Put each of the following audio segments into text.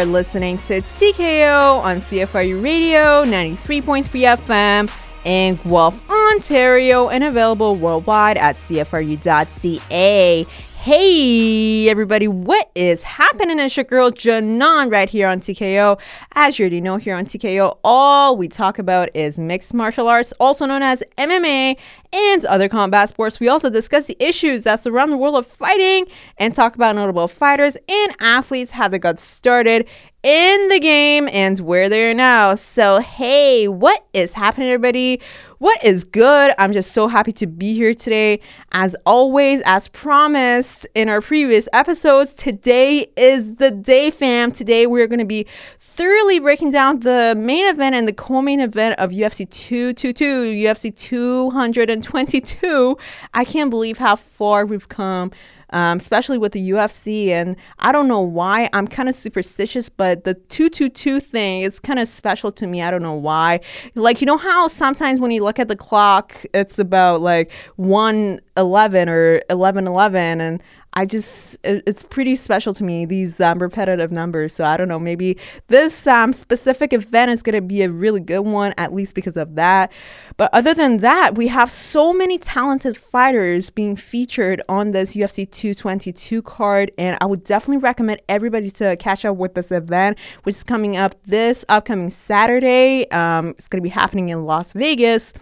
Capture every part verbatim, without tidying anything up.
are listening to T K O on C F R U Radio, ninety-three point three F M in Guelph, Ontario, and available worldwide at C F R U dot C A. Hey, everybody, what is happening? It's your girl, Janan, right here on T K O. As you already know, here on T K O, all we talk about is mixed martial arts, also known as M M A, and other combat sports. We also discuss the issues that surround the world of fighting and talk about notable fighters and athletes, how they got started in the game and where they are now. So, hey, what is happening, everybody? What is good? I'm just so happy to be here today. As always, as promised in our previous episodes, today is the day, fam. Today, we're going to be thoroughly breaking down the main event and the co-main event of U F C two twenty-two, U F C two twenty-two. I can't believe how far we've come. Um, especially with the U F C, and I don't know why, I'm kind of superstitious, but the two two two thing, it's kind of special to me. I don't know why. Like, you know how sometimes when you look at the clock, it's about like one eleven or eleven eleven, and I just, it, it's pretty special to me, these um, repetitive numbers. So I don't know, maybe this um, specific event is going to be a really good one, at least because of that. But other than that, we have so many talented fighters being featured on this U F C two twenty-two card, and I would definitely recommend everybody to catch up with this event, which is coming up this upcoming Saturday. Um, it's going to be happening in Las Vegas.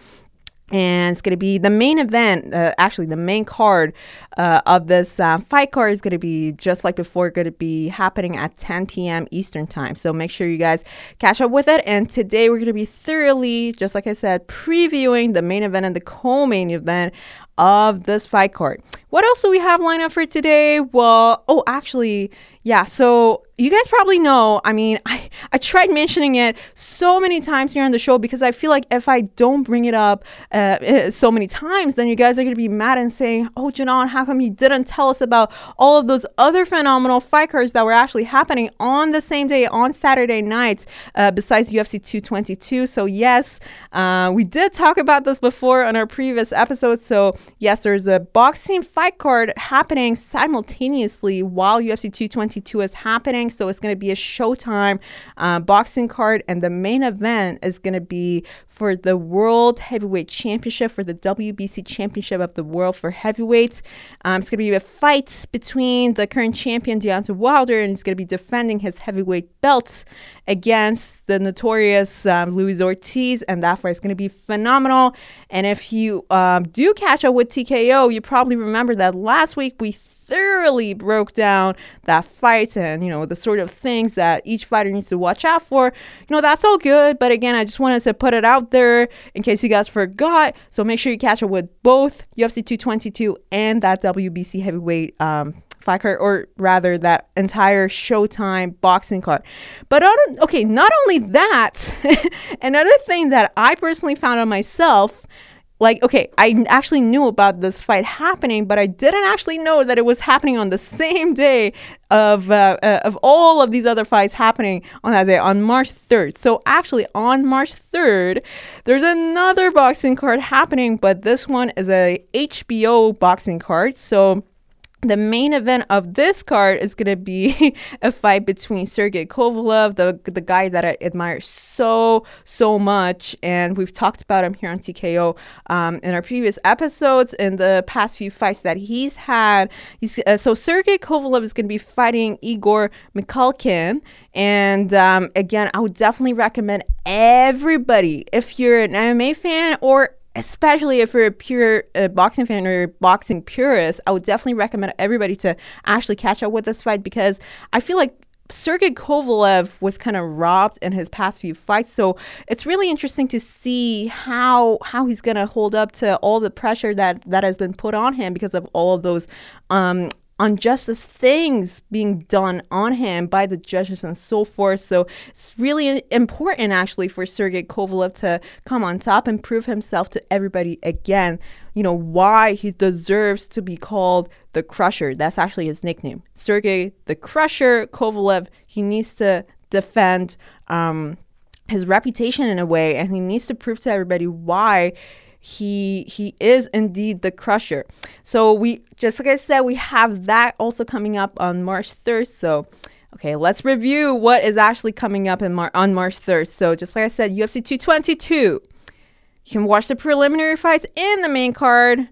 And it's going to be the main event, uh, actually the main card uh, of this uh, fight card is going to be, just like before, going to be happening at ten p.m. Eastern time. So make sure you guys catch up with it. And today we're going to be thoroughly, just like I said, previewing the main event and the co-main event of this fight card. What else do we have lined up for today? Well, oh, actually, yeah, so you guys probably know, I mean, I, I tried mentioning it so many times here on the show because I feel like if I don't bring it up uh, so many times, then you guys are going to be mad and saying, oh, Janan, how come you didn't tell us about all of those other phenomenal fight cards that were actually happening on the same day, on Saturday night, uh, besides U F C two twenty-two? So yes, uh, we did talk about this before on our previous episode, so yes, there's a boxing fight card happening simultaneously while U F C two twenty-two is happening. So it's going to be a Showtime uh, boxing card. And the main event is going to be for the World Heavyweight Championship, for the W B C Championship of the World for Heavyweights. Um, it's going to be a fight between the current champion, Deontay Wilder, and he's going to be defending his heavyweight belt against the notorious um, Luis Ortiz. And that fight is going to be phenomenal. And if you um, do catch up with T K O, you probably remember that last week we thoroughly broke down that fight and, you know, the sort of things that each fighter needs to watch out for. You know, that's all good, but again, I just wanted to put it out there in case you guys forgot. So make sure you catch up with both U F C two twenty-two and that W B C heavyweight um fight card, or rather that entire Showtime boxing card. But on, okay, not only that, another thing that I personally found on myself, like, okay, I actually knew about this fight happening, but I didn't actually know that it was happening on the same day of uh, uh, of all of these other fights happening on that day, on March third. So actually, on March third, there's another boxing card happening, but this one is a H B O boxing card. So the main event of this card is going to be a fight between Sergey Kovalev, the the guy that I admire so, so much. And we've talked about him here on T K O um, in our previous episodes and the past few fights that he's had. He's, uh, so Sergey Kovalev is going to be fighting Igor Mikhalkin. And um, again, I would definitely recommend everybody, if you're an M M A fan, or especially if you're a pure uh, boxing fan or boxing purist, I would definitely recommend everybody to actually catch up with this fight, because I feel like Sergey Kovalev was kind of robbed in his past few fights. So it's really interesting to see how how he's going to hold up to all the pressure that, that has been put on him because of all of those um injustice things being done on him by the judges and so forth. So it's really important actually for Sergey Kovalev to come on top and prove himself to everybody again, you know, why he deserves to be called the Crusher. That's actually his nickname, Sergey the Crusher Kovalev. He needs to defend um, his reputation in a way, and he needs to prove to everybody why He he is indeed the Crusher. So we, just like I said, we have that also coming up on March third. So Okay, let's review what is actually coming up in Mar- on March third. So just like I said, U F C two twenty-two. You can watch the preliminary fights and the main card.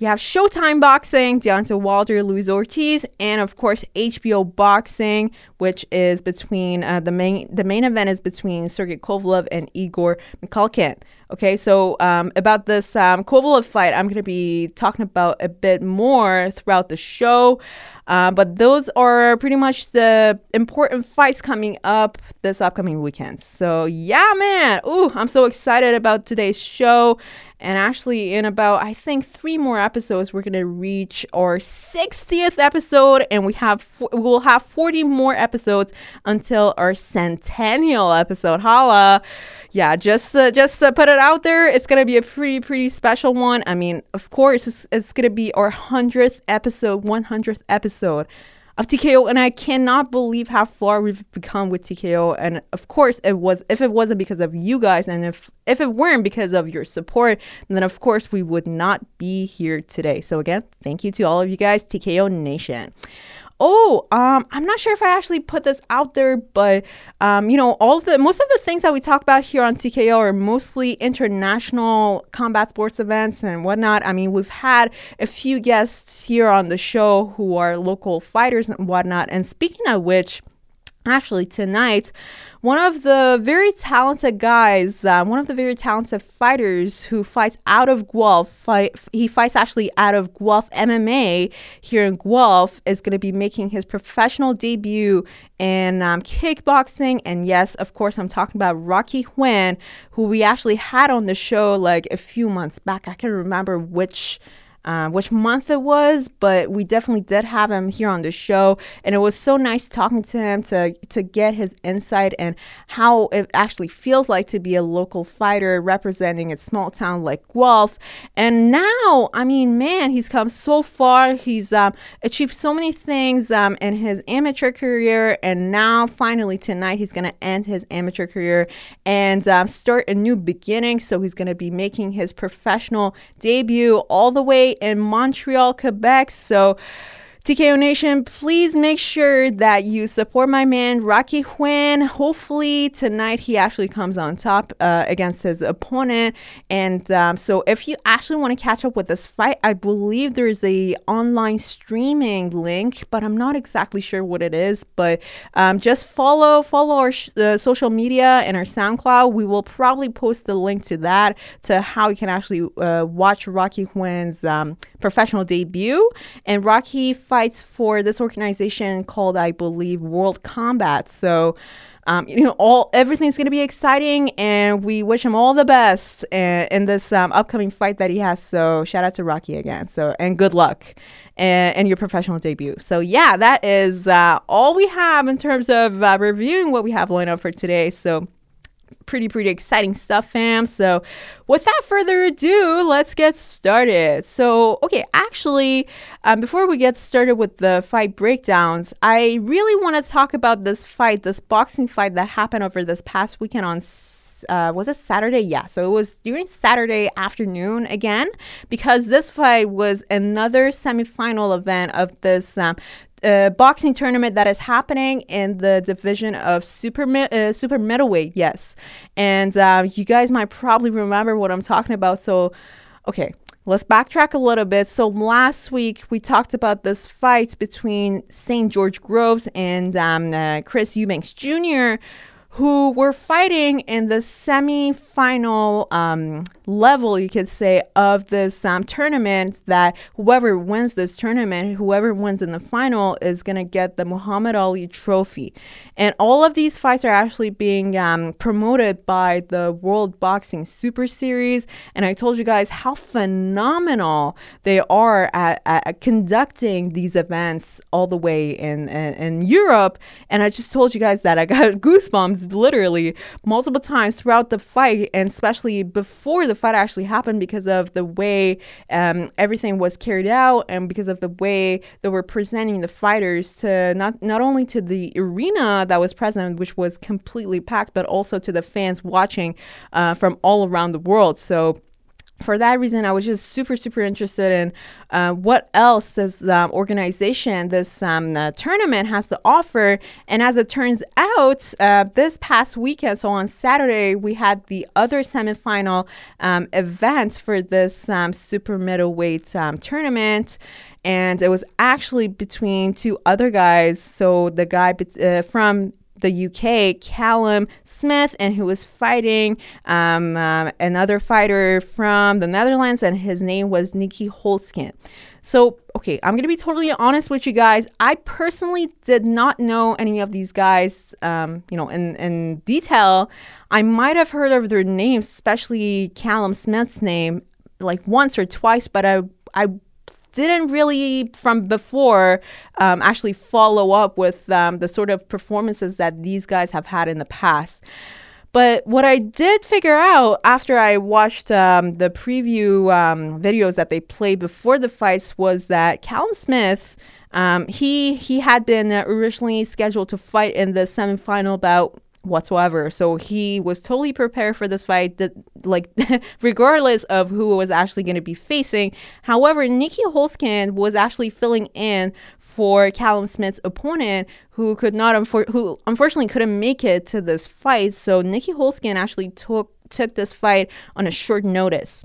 You have Showtime Boxing, Deontay Wilder, Luis Ortiz, and of course H B O Boxing, which is between uh, the main the main event is between Sergey Kovalev and Igor Mikhalkin. Okay, so um, about this um, Kovalev fight, I'm going to be talking about a bit more throughout the show, uh, but those are pretty much the important fights coming up this upcoming weekend. So yeah, man, ooh, I'm so excited about today's show. And actually, in about, I think, three more episodes, we're going to reach our sixtieth episode. And we have we'll have forty more episodes until our centennial episode. Holla. Yeah, just to, just to put it out there, it's going to be a pretty, pretty special one. I mean, of course, it's, it's going to be our hundredth episode, one hundredth episode of T K O, and I cannot believe how far we've become with T K O. And of course, it was if it wasn't because of you guys, and if if it weren't because of your support, then of course we would not be here today. So again, thank you to all of you guys, T K O Nation. Oh, um, I'm not sure if I actually put this out there, but um, you know, all of the most of the things that we talk about here on T K O are mostly international combat sports events and whatnot. I mean, we've had a few guests here on the show who are local fighters and whatnot. And speaking of which, actually tonight, one of the very talented guys, uh, one of the very talented fighters who fights out of Guelph, fight, he fights actually out of Guelph M M A here in Guelph, is going to be making his professional debut in um, kickboxing. And yes, of course, I'm talking about Rocky Huynh, who we actually had on the show like a few months back. I can't remember which Uh, which month it was, but we definitely did have him here on the show, and it was so nice talking to him to to get his insight and how it actually feels like to be a local fighter representing a small town like Guelph. And now, I mean, man, he's come so far. He's um, achieved so many things um, in his amateur career, and now finally tonight he's going to end his amateur career and um, start a new beginning. So he's going to be making his professional debut all the way in Montreal, Quebec. So T K O Nation, please make sure that you support my man Rocky Huynh. Hopefully tonight he actually comes on top uh, against his opponent. And um, so if you actually want to catch up with this fight, I believe there is a online streaming link, but I'm not exactly sure what it is. But um, just follow follow our sh- uh, social media and our SoundCloud. We will probably post the link to that, to how you can actually uh, watch Rocky Huynh's um, professional debut. And Rocky fights for this organization called, I believe, World Combat. So um, you know, all everything's going to be exciting, and we wish him all the best in, in this um, upcoming fight that he has. So shout out to Rocky again. So and good luck and, and your professional debut. So yeah, that is uh, all we have in terms of uh, reviewing what we have lined up for today. So pretty pretty exciting stuff, fam. So without further ado, let's get started. So okay, actually um, before we get started with the fight breakdowns, I really want to talk about this fight, this boxing fight that happened over this past weekend on uh, was it Saturday? Yeah, so it was during Saturday afternoon again, because this fight was another semi-final event of this um, Uh, boxing tournament that is happening in the division of super mi- uh, super middleweight. Yes, and uh, you guys might probably remember what I'm talking about. So, okay, let's backtrack a little bit. So last week we talked about this fight between Saint George Groves and um, uh, Chris Eubank Junior, who were fighting in the semi-final um, level, you could say, of this um, tournament, that whoever wins this tournament, whoever wins in the final is going to get the Muhammad Ali Trophy. And all of these fights are actually being um, promoted by the World Boxing Super Series. And I told you guys how phenomenal they are at, at conducting these events all the way in, in, in Europe. And I just told you guys that I got goosebumps literally multiple times throughout the fight, and especially before the fight actually happened, because of the way um, everything was carried out, and because of the way they were presenting the fighters to not not only to the arena that was present, which was completely packed, but also to the fans watching uh, from all around the world. So for that reason, I was just super, super interested in uh, what else this um, organization, this um, uh, tournament has to offer. And as it turns out, uh, this past weekend, so on Saturday, we had the other semifinal um, event for this um, super middleweight um, tournament. And it was actually between two other guys. So the guy uh, from the U K, Callum Smith, and who was fighting um, um, another fighter from the Netherlands, and his name was Nieky Holzken. So, okay, I'm going to be totally honest with you guys. I personally did not know any of these guys, um, you know, in, in detail. I might have heard of their names, especially Callum Smith's name, like once or twice, but I, I didn't really from before um, actually follow up with um, the sort of performances that these guys have had in the past. But what I did figure out after I watched um, the preview um, videos that they played before the fights was that Callum Smith, um, he, he had been originally scheduled to fight in the semifinal bout whatsoever. So he was totally prepared for this fight, that, like, regardless of who was actually going to be facing. However, Nieky Holzken was actually filling in for Callum Smith's opponent, who could not, unfor- who unfortunately couldn't make it to this fight. So Nieky Holzken actually took took this fight on a short notice.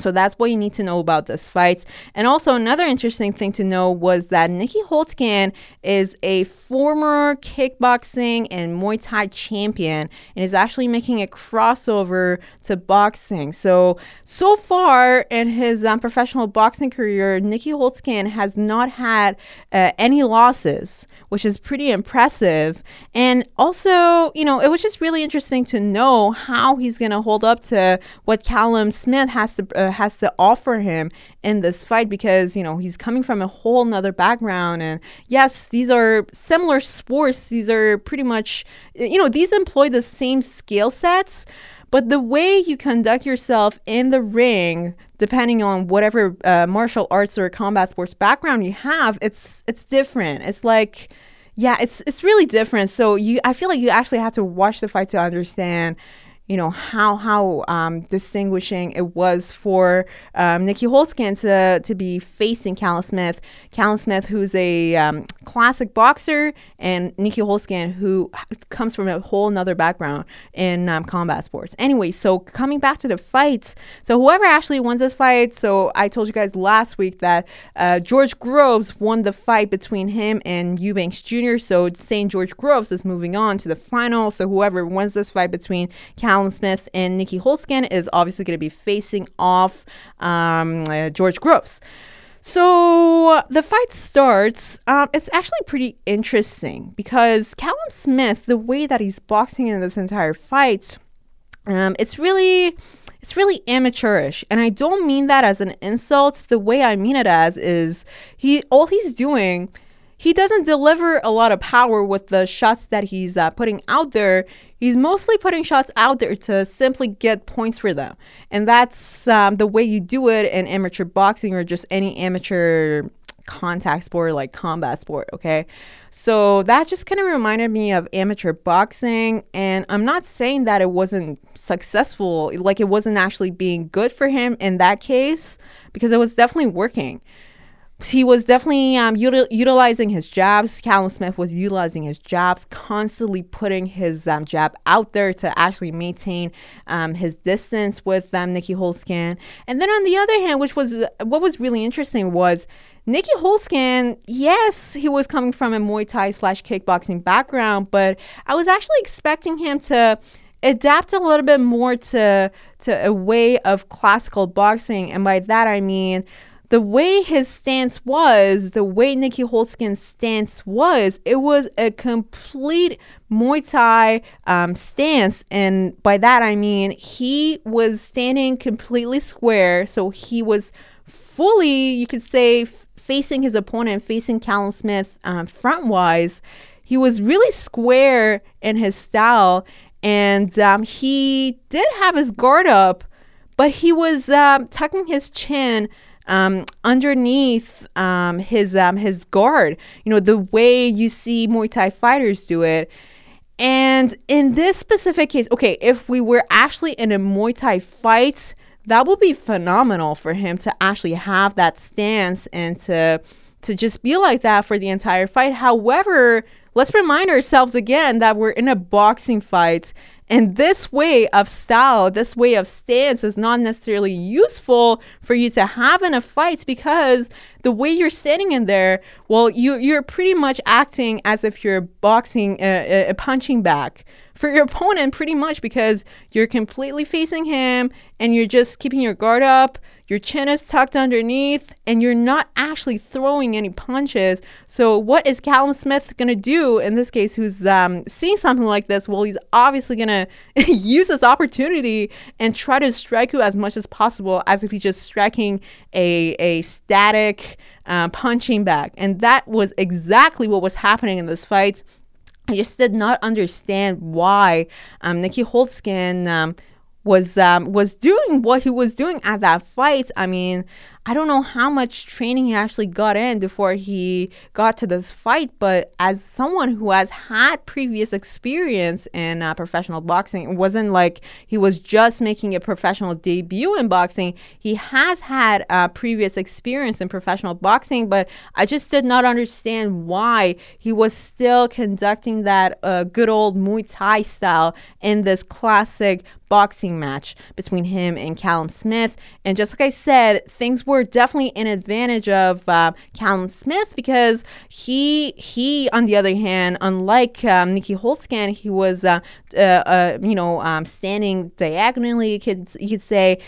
So that's what you need to know about this fight. And also another interesting thing to know was that Nieky Holzken is a former kickboxing and Muay Thai champion and is actually making a crossover to boxing. So, so far in his um, professional boxing career, Nieky Holzken has not had uh, any losses, which is pretty impressive. And also, you know, it was just really interesting to know how he's going to hold up to what Callum Smith has to uh, has to offer him in this fight, because, you know, he's coming from a whole nother background. And yes, these are similar sports. These are pretty much, you know, these employ the same skill sets, but the way you conduct yourself in the ring, depending on whatever uh, martial arts or combat sports background you have, it's it's different. It's like, yeah, it's it's really different. So you, I feel like you actually have to watch the fight to understand, you know, how how um, distinguishing it was for um, Nieky Holzken to to be facing Callum Smith. Callum Smith, who's a um, classic boxer, and Nieky Holzken, who comes from a whole nother background in um, combat sports. Anyway, so coming back to the fight, so whoever actually wins this fight, so I told you guys last week that uh, George Groves won the fight between him and Eubank Junior So Saint George Groves is moving on to the final. So whoever wins this fight between Callum Smith and Nieky Holzken is obviously going to be facing off um, uh, George Groves. So uh, the fight starts. Um, it's actually pretty interesting because Callum Smith, the way that he's boxing in this entire fight, um, it's really... It's really amateurish, and I don't mean that as an insult. The way I mean it as is he all he's doing, he doesn't deliver a lot of power with the shots that he's uh, putting out there. He's mostly putting shots out there to simply get points for them. And that's um, the way you do it in amateur boxing or just any amateur contact sport like combat sport, okay? So that just kind of reminded me of amateur boxing. And I'm not saying that it wasn't successful, like it wasn't actually being good for him in that case, because it was definitely working. He was definitely um, util- utilizing his jabs. Callum Smith was utilizing his jabs, constantly putting his um, jab out there to actually maintain um, his distance with um, Nieky Holzken. And then on the other hand, which was what was really interesting was Nieky Holzken, yes, he was coming from a Muay Thai slash kickboxing background, but I was actually expecting him to adapt a little bit more to to a way of classical boxing. And by that, I mean, the way his stance was, the way Nieky Holzken's stance was, it was a complete Muay Thai um, stance. And by that, I mean, he was standing completely square. So he was fully, you could say, f- facing his opponent, facing Callum Smith um, front-wise. He was really square in his style. And um, he did have his guard up, but he was um, tucking his chin Um, underneath um, his um, his guard, you know, the way you see Muay Thai fighters do it. And in this specific case, okay, if we were actually in a Muay Thai fight, that would be phenomenal for him to actually have that stance and to to just be like that for the entire fight. However, let's remind ourselves again that we're in a boxing fight, and this way of style, this way of stance is not necessarily useful for you to have in a fight, because the way you're standing in there, well, you, you're pretty much acting as if you're boxing a, a punching bag for your opponent, pretty much, because you're completely facing him and you're just keeping your guard up. Your chin is tucked underneath and you're not actually throwing any punches. So what is Callum Smith going to do in this case, who's um, seeing something like this? Well, he's obviously going to use this opportunity and try to strike you as much as possible, as if he's just striking a, a static uh, punching bag. And that was exactly what was happening in this fight. I just did not understand why um, Nieky Holzken um, was um, was doing what he was doing at that fight. I mean, I don't know how much training he actually got in before he got to this fight, but as someone who has had previous experience in uh, professional boxing, it wasn't like he was just making a professional debut in boxing. He has had uh, previous experience in professional boxing, but I just did not understand why he was still conducting that uh, good old Muay Thai style in this classic boxing match between him and Callum Smith. And just like I said, things were definitely an advantage of uh, Callum Smith, because he he on the other hand, unlike um, Nieky Holzken, he was uh, uh, uh, you know um, standing diagonally, you could you could say,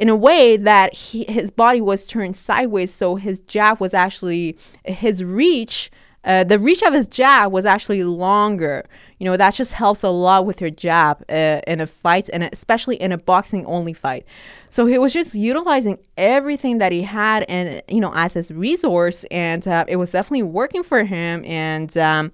in a way that he, his body was turned sideways, so his jab was actually his reach. Uh, the reach of his jab was actually longer. You know, that just helps a lot with your jab uh, in a fight, and especially in a boxing-only fight. So he was just utilizing everything that he had, and you know, as his resource, and uh, it was definitely working for him. And um,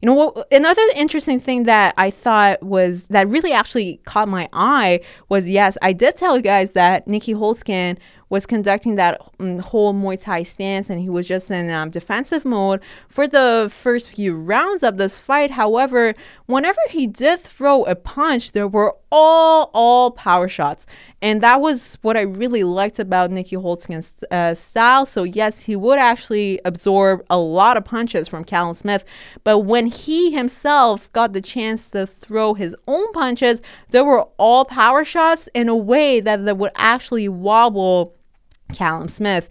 you know, what, another interesting thing that I thought was that really actually caught my eye was, yes, I did tell you guys that Nieky Holzken was conducting that um, whole Muay Thai stance, and he was just in um, defensive mode for the first few rounds of this fight. However, whenever he did throw a punch, there were all, all power shots. And that was what I really liked about Nieky Holzken's uh, style. So yes, he would actually absorb a lot of punches from Callum Smith, but when he himself got the chance to throw his own punches, there were all power shots in a way that, that would actually wobble Callum Smith.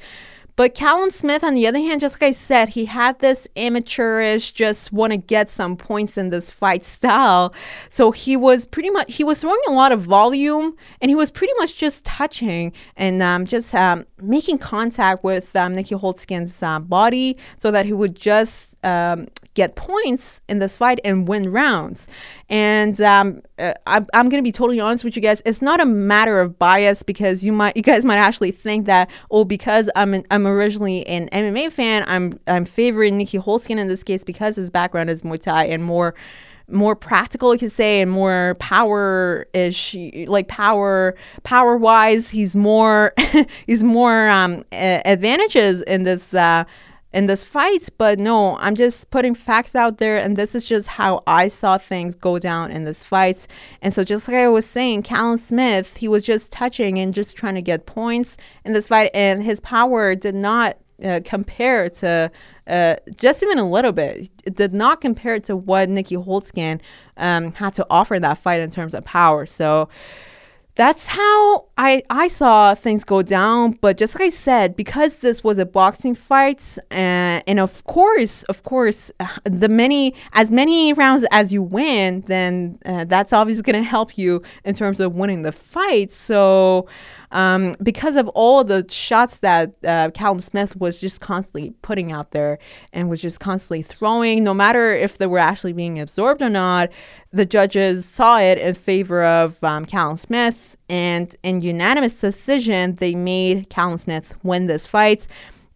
But Callum Smith, on the other hand, just like I said, he had this amateurish, just want to get some points in this fight style. So he was pretty much, he was throwing a lot of volume, and he was pretty much just touching and um, just um, making contact with um, Nieky Holzken's uh, body, so that he would just um, get points in this fight and win rounds. And um, I, I'm going to be totally honest with you guys, it's not a matter of bias, because you might, you guys might actually think that, oh, because I'm an, I'm I'm originally an M M A fan, I'm I'm favoring Nieky Holzken in this case, because his background is Muay Thai and more more practical, you could say, and more power-ish, like power power wise, he's more he's more um, advantages in this uh, in this fight. But no, I'm just putting facts out there, and this is just how I saw things go down in this fight. And so just like I was saying, Callum Smith, he was just touching and just trying to get points in this fight, and his power did not uh, compare to uh, just even a little bit. It did not compare to what Nieky Holzken um, had to offer in that fight in terms of power. So that's how I, I saw things go down. But just like I said, because this was a boxing fight, uh, and of course, of course, uh, the many, as many rounds as you win, then uh, that's obviously going to help you in terms of winning the fight. So um, because of all of the shots that uh, Callum Smith was just constantly putting out there and was just constantly throwing, no matter if they were actually being absorbed or not, the judges saw it in favor of um, Callum Smith, and in unanimous decision, they made Callum Smith win this fight.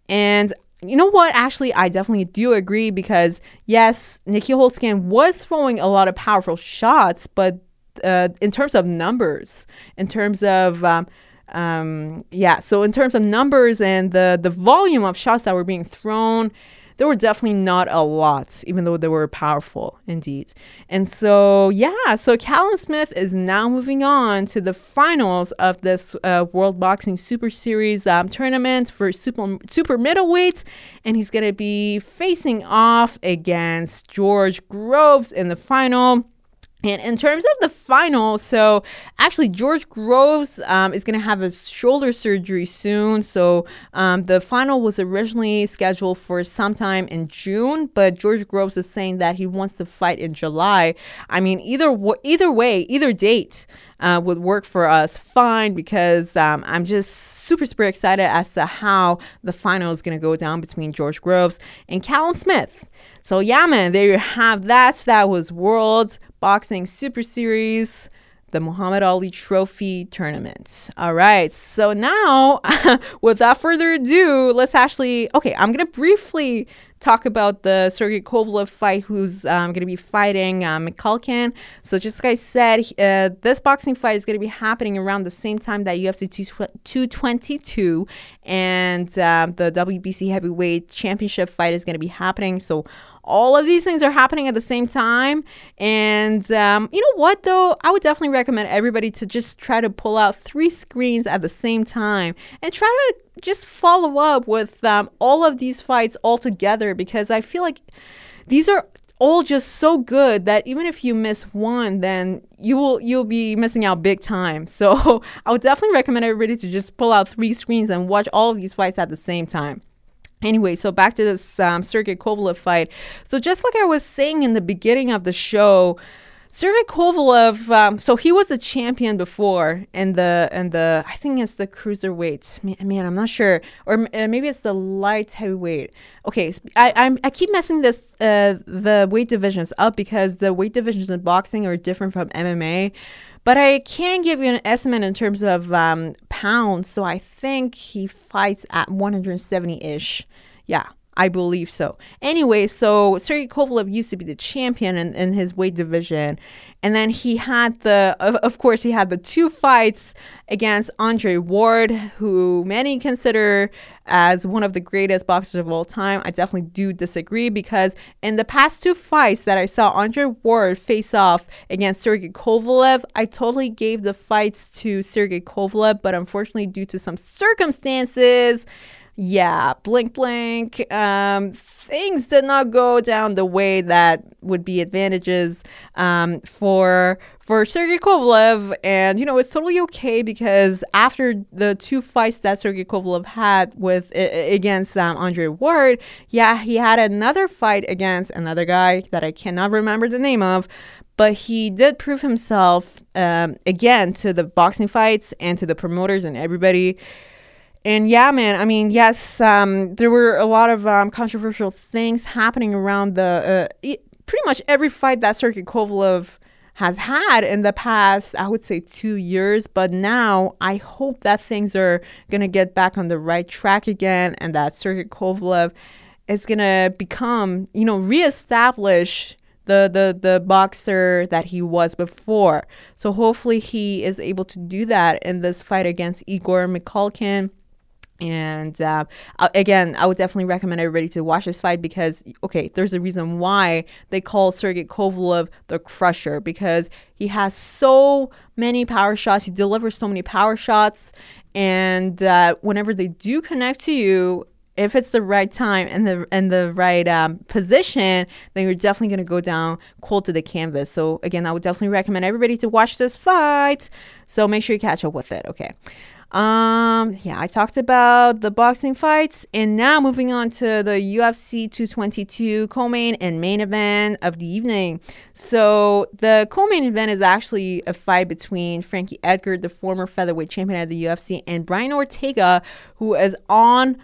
And you know what? Actually, I definitely do agree, because yes, Nieky Holzken was throwing a lot of powerful shots, but uh, in terms of numbers, in terms of um, um, yeah, so in terms of numbers and the the volume of shots that were being thrown, there were definitely not a lot, even though they were powerful indeed. And so, yeah, so Callum Smith is now moving on to the finals of this uh, World Boxing Super Series um, tournament for super, super middleweight. And he's going to be facing off against George Groves in the final. And in terms of the final, so actually George Groves um, is going to have a shoulder surgery soon. So um, the final was originally scheduled for sometime in June, but George Groves is saying that he wants to fight in July. I mean, either w- either way, either date uh, would work for us fine, because um, I'm just super, super excited as to how the final is going to go down between George Groves and Callum Smith. So yeah, man, there you have that. That was World Boxing Super Series, the Muhammad Ali Trophy tournament. All right. So now, without further ado, let's actually... Okay, I'm going to briefly talk about the Sergey Kovalev fight, who's um, going to be fighting uh, Mikhalkin. So just like I said, uh, this boxing fight is going to be happening around the same time that U F C two twenty-two and uh, the W B C heavyweight championship fight is going to be happening. So all of these things are happening at the same time. And um, you know what, though? I would definitely recommend everybody to just try to pull out three screens at the same time and try to just follow up with um, all of these fights all together, because I feel like these are all just so good that even if you miss one, then you will you'll be missing out big time. So I would definitely recommend everybody to just pull out three screens and watch all of these fights at the same time. Anyway, so back to this um, Sergey Kovalev fight. So just like I was saying in the beginning of the show, Sergey Kovalev, um, so he was the champion before in the, in the I think it's the cruiserweight. Man, man I'm not sure. Or uh, maybe it's the light heavyweight. Okay, I I'm, I keep messing this uh, the weight divisions up, because the weight divisions in boxing are different from M M A. But I can give you an estimate in terms of um, pounds. So I think he fights at one seventy-ish. Yeah, I believe so. Anyway, so Sergey Kovalev used to be the champion in, in his weight division. And then he had the, of, of course, he had the two fights against Andre Ward, who many consider as one of the greatest boxers of all time. I definitely do disagree, because in the past two fights that I saw Andre Ward face off against Sergey Kovalev, I totally gave the fights to Sergey Kovalev, but unfortunately due to some circumstances, yeah, blink, blink, um, things did not go down the way that would be advantages um, for for Sergey Kovalev. And, you know, it's totally okay, because after the two fights that Sergey Kovalev had with against um, Andre Ward, yeah, he had another fight against another guy that I cannot remember the name of, but he did prove himself um, again to the boxing fights and to the promoters and everybody. And yeah, man, I mean, yes, um, there were a lot of um, controversial things happening around the uh, it, pretty much every fight that Sergey Kovalev has had in the past, I would say two years. But now I hope that things are going to get back on the right track again, and that Sergey Kovalev is going to become, you know, reestablish the, the, the boxer that he was before. So hopefully he is able to do that in this fight against Igor Mikhalkin. And uh, again, I would definitely recommend everybody to watch this fight, because, okay, there's a reason why they call Sergey Kovalev the Crusher, because he has so many power shots. He delivers so many power shots. And uh, whenever they do connect to you, if it's the right time and the and the right um, position, then you're definitely going to go down cold to the canvas. So again, I would definitely recommend everybody to watch this fight. So make sure you catch up with it. Okay. Um, yeah, I talked about the boxing fights, and now moving on to the U F C two twenty-two co-main and main event of the evening. So the co-main event is actually a fight between Frankie Edgar, the former featherweight champion of the U F C, and Brian Ortega, who is on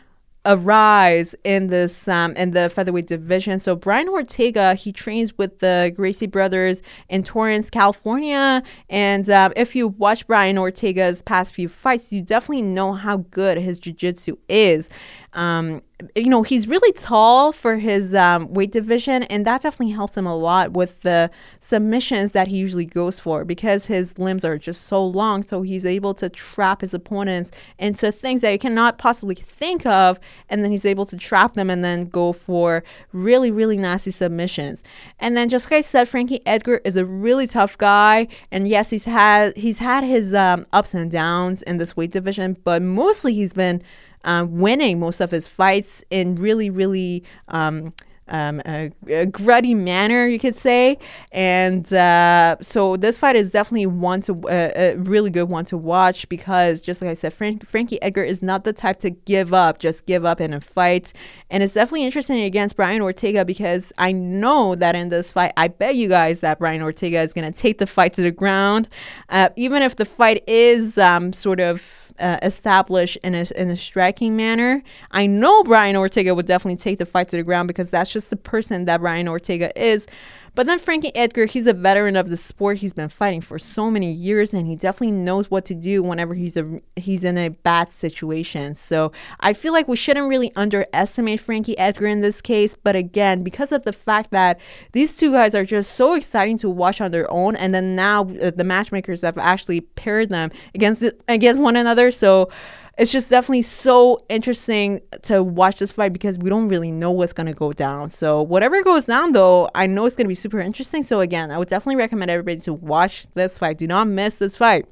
a rise in this um in the featherweight division. So Brian Ortega, he trains with the Gracie brothers in Torrance, California, and um, if you watch Brian Ortega's past few fights, you definitely know how good his jiu-jitsu is. Um, you know, he's really tall for his um, weight division, and that definitely helps him a lot with the submissions that he usually goes for, because his limbs are just so long, so he's able to trap his opponents into things that he cannot possibly think of, and then he's able to trap them and then go for really, really nasty submissions. And then just like I said, Frankie Edgar is a really tough guy, and yes, he's had, he's had his um, ups and downs in this weight division, but mostly he's been Um, winning most of his fights in really, really um, um, a, a gruddy manner, you could say. And uh, so this fight is definitely one to uh, a really good one to watch, because just like I said, Frank, Frankie Edgar is not the type to give up, just give up in a fight. And it's definitely interesting against Brian Ortega, because I know that in this fight, I bet you guys that Brian Ortega is going to take the fight to the ground. Uh, even if the fight is um, sort of Uh, established in a, in a striking manner, I know Brian Ortega would definitely take the fight to the ground, because that's just the person that Brian Ortega is. But then Frankie Edgar, he's a veteran of the sport. He's been fighting for so many years, and he definitely knows what to do whenever he's a he's in a bad situation. So I feel like we shouldn't really underestimate Frankie Edgar in this case. But again, because of the fact that these two guys are just so exciting to watch on their own, and then now uh, the matchmakers have actually paired them against against one another. So it's just definitely so interesting to watch this fight, because we don't really know what's going to go down. So whatever goes down, though, I know it's going to be super interesting. So again, I would definitely recommend everybody to watch this fight. Do not miss this fight.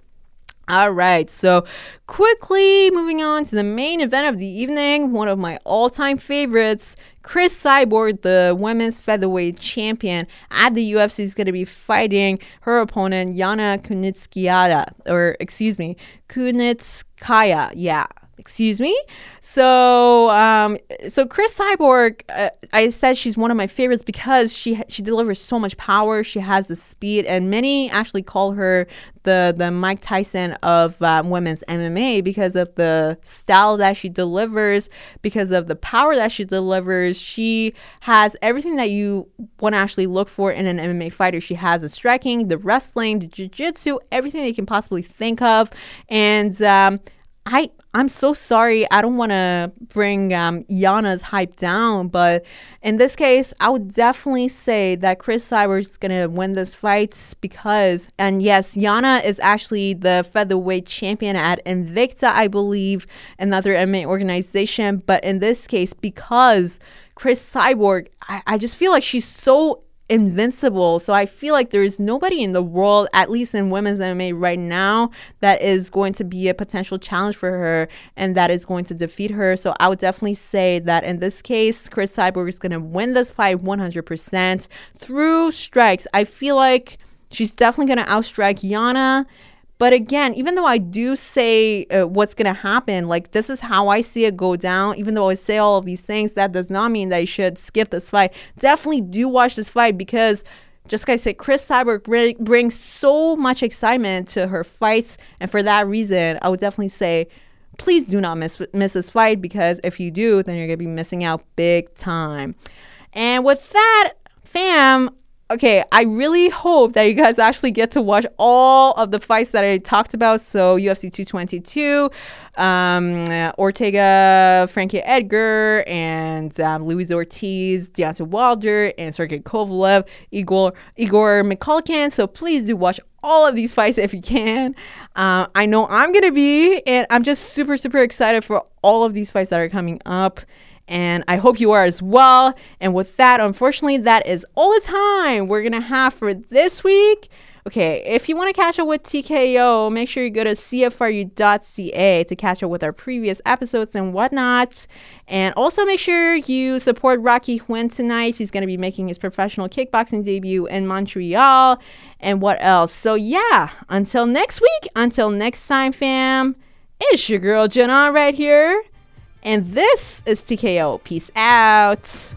All right, so quickly moving on to the main event of the evening, one of my all-time favorites, Chris Cyborg, the women's featherweight champion at the U F C, is going to be fighting her opponent, Yana Kunitskaya, or excuse me, Kunitskaya, yeah. Excuse me. So, um, so Chris Cyborg, uh, I said she's one of my favorites because she she delivers so much power. She has the speed, and many actually call her the the Mike Tyson of um, women's M M A, because of the style that she delivers, because of the power that she delivers. She has everything that you want to actually look for in an M M A fighter. She has the striking, the wrestling, the jiu-jitsu, everything that you can possibly think of, and um, I. I'm so sorry. I don't want to bring um, Yana's hype down, but in this case, I would definitely say that Chris Cyborg is going to win this fight because, and yes, Yana is actually the featherweight champion at Invicta, I believe, another M M A organization. But in this case, because Chris Cyborg, I, I just feel like she's so invincible. So I feel like there is nobody in the world, at least in women's M M A right now, that is going to be a potential challenge for her and that is going to defeat her. So I would definitely say that in this case, Chris Cyborg is going to win this fight one hundred percent through strikes. I feel like she's definitely going to outstrike Yana. But again, even though I do say uh, what's going to happen, like this is how I see it go down, even though I say all of these things, that does not mean that you should skip this fight. Definitely do watch this fight because, just like I said, Chris Cyborg br- brings so much excitement to her fights. And for that reason, I would definitely say, please do not miss, miss this fight, because if you do, then you're going to be missing out big time. And with that, fam, okay, I really hope that you guys actually get to watch all of the fights that I talked about. So U F C two twenty-two, um, Ortega, Frankie Edgar, and um, Luis Ortiz, Deontay Wilder, and Sergey Kovalev, Igor, Igor Mikhalkin. So please do watch all of these fights if you can. Uh, I know I'm going to be, and I'm just super, super excited for all of these fights that are coming up. And I hope you are as well. And with that, unfortunately, that is all the time we're going to have for this week. Okay, if you want to catch up with T K O, make sure you go to C F R U dot C A to catch up with our previous episodes and whatnot. And also make sure you support Rocky Huynh tonight. He's going to be making his professional kickboxing debut in Montreal. And what else? So yeah, until next week, until next time, fam, it's your girl, Jenna, right here. And this is T K O. Peace out.